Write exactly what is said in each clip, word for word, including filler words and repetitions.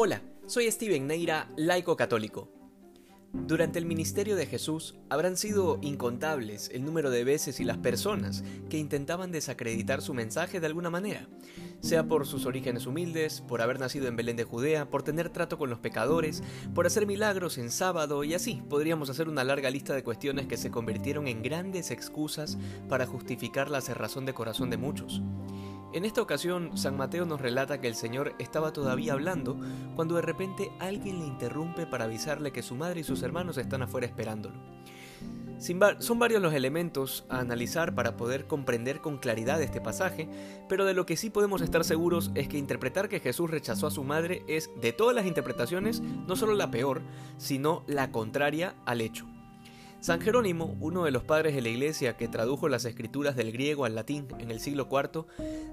Hola, soy Steven Neira, laico católico. Durante el ministerio de Jesús habrán sido incontables el número de veces y las personas que intentaban desacreditar su mensaje de alguna manera, sea por sus orígenes humildes, por haber nacido en Belén de Judea, por tener trato con los pecadores, por hacer milagros en sábado y así podríamos hacer una larga lista de cuestiones que se convirtieron en grandes excusas para justificar la cerrazón de corazón de muchos. En esta ocasión, San Mateo nos relata que el Señor estaba todavía hablando cuando de repente alguien le interrumpe para avisarle que su madre y sus hermanos están afuera esperándolo. Son varios los elementos a analizar para poder comprender con claridad este pasaje, pero de lo que sí podemos estar seguros es que interpretar que Jesús rechazó a su madre es, de todas las interpretaciones, no solo la peor, sino la contraria al hecho. San Jerónimo, uno de los padres de la Iglesia que tradujo las escrituras del griego al latín en el siglo cuarto,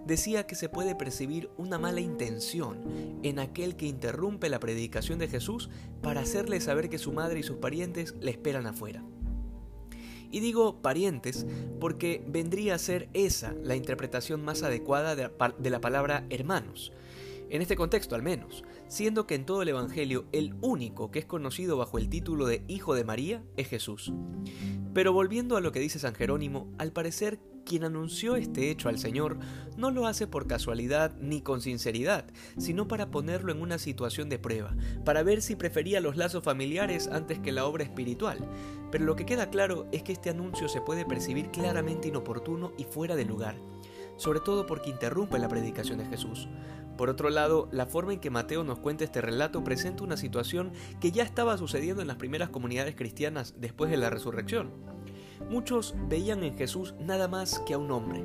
decía que se puede percibir una mala intención en aquel que interrumpe la predicación de Jesús para hacerle saber que su madre y sus parientes le esperan afuera. Y digo parientes porque vendría a ser esa la interpretación más adecuada de la palabra hermanos. En este contexto al menos, siendo que en todo el Evangelio el único que es conocido bajo el título de Hijo de María es Jesús. Pero volviendo a lo que dice San Jerónimo, al parecer quien anunció este hecho al Señor no lo hace por casualidad ni con sinceridad, sino para ponerlo en una situación de prueba, para ver si prefería los lazos familiares antes que la obra espiritual. Pero lo que queda claro es que este anuncio se puede percibir claramente inoportuno y fuera de lugar, sobre todo porque interrumpe la predicación de Jesús. Por otro lado, la forma en que Mateo nos cuenta este relato presenta una situación que ya estaba sucediendo en las primeras comunidades cristianas después de la resurrección. Muchos veían en Jesús nada más que a un hombre,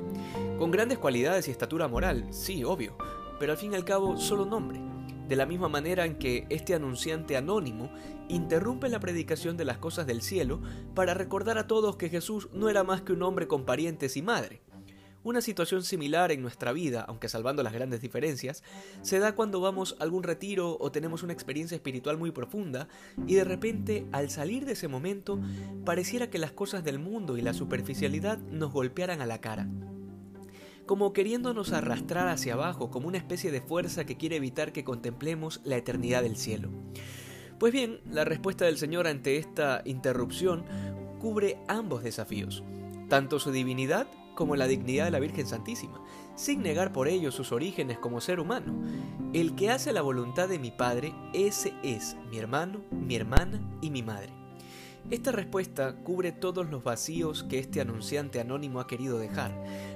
con grandes cualidades y estatura moral, sí, obvio, pero al fin y al cabo solo un hombre. De la misma manera en que este anunciante anónimo interrumpe la predicación de las cosas del cielo para recordar a todos que Jesús no era más que un hombre con parientes y madre. Una situación similar en nuestra vida, aunque salvando las grandes diferencias, se da cuando vamos a algún retiro o tenemos una experiencia espiritual muy profunda y de repente, al salir de ese momento, pareciera que las cosas del mundo y la superficialidad nos golpearan a la cara, como queriéndonos arrastrar hacia abajo, como una especie de fuerza que quiere evitar que contemplemos la eternidad del cielo. Pues bien, la respuesta del Señor ante esta interrupción cubre ambos desafíos, tanto su divinidad como la dignidad de la Virgen Santísima, sin negar por ello sus orígenes como ser humano. El que hace la voluntad de mi Padre, ese es mi hermano, mi hermana y mi madre. Esta respuesta cubre todos los vacíos que este anunciante anónimo ha querido dejar,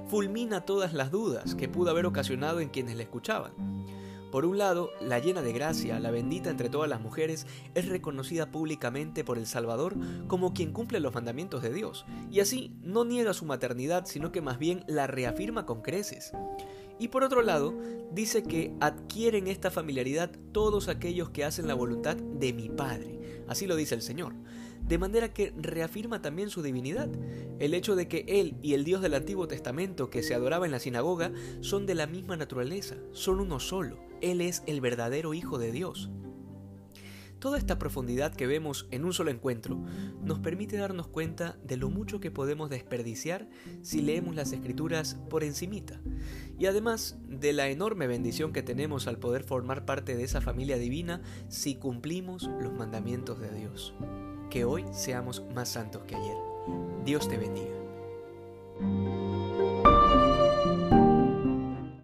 fulmina todas las dudas que pudo haber ocasionado en quienes le escuchaban. Por un lado, la llena de gracia, la bendita entre todas las mujeres, es reconocida públicamente por el Salvador como quien cumple los mandamientos de Dios, y así no niega su maternidad, sino que más bien la reafirma con creces. Y por otro lado, dice que adquieren esta familiaridad todos aquellos que hacen la voluntad de mi Padre, así lo dice el Señor, de manera que reafirma también su divinidad. El hecho de que Él y el Dios del Antiguo Testamento que se adoraba en la sinagoga son de la misma naturaleza, son uno solo. Él es el verdadero Hijo de Dios. Toda esta profundidad que vemos en un solo encuentro nos permite darnos cuenta de lo mucho que podemos desperdiciar si leemos las Escrituras por encimita, y además de la enorme bendición que tenemos al poder formar parte de esa familia divina si cumplimos los mandamientos de Dios. Que hoy seamos más santos que ayer. Dios te bendiga.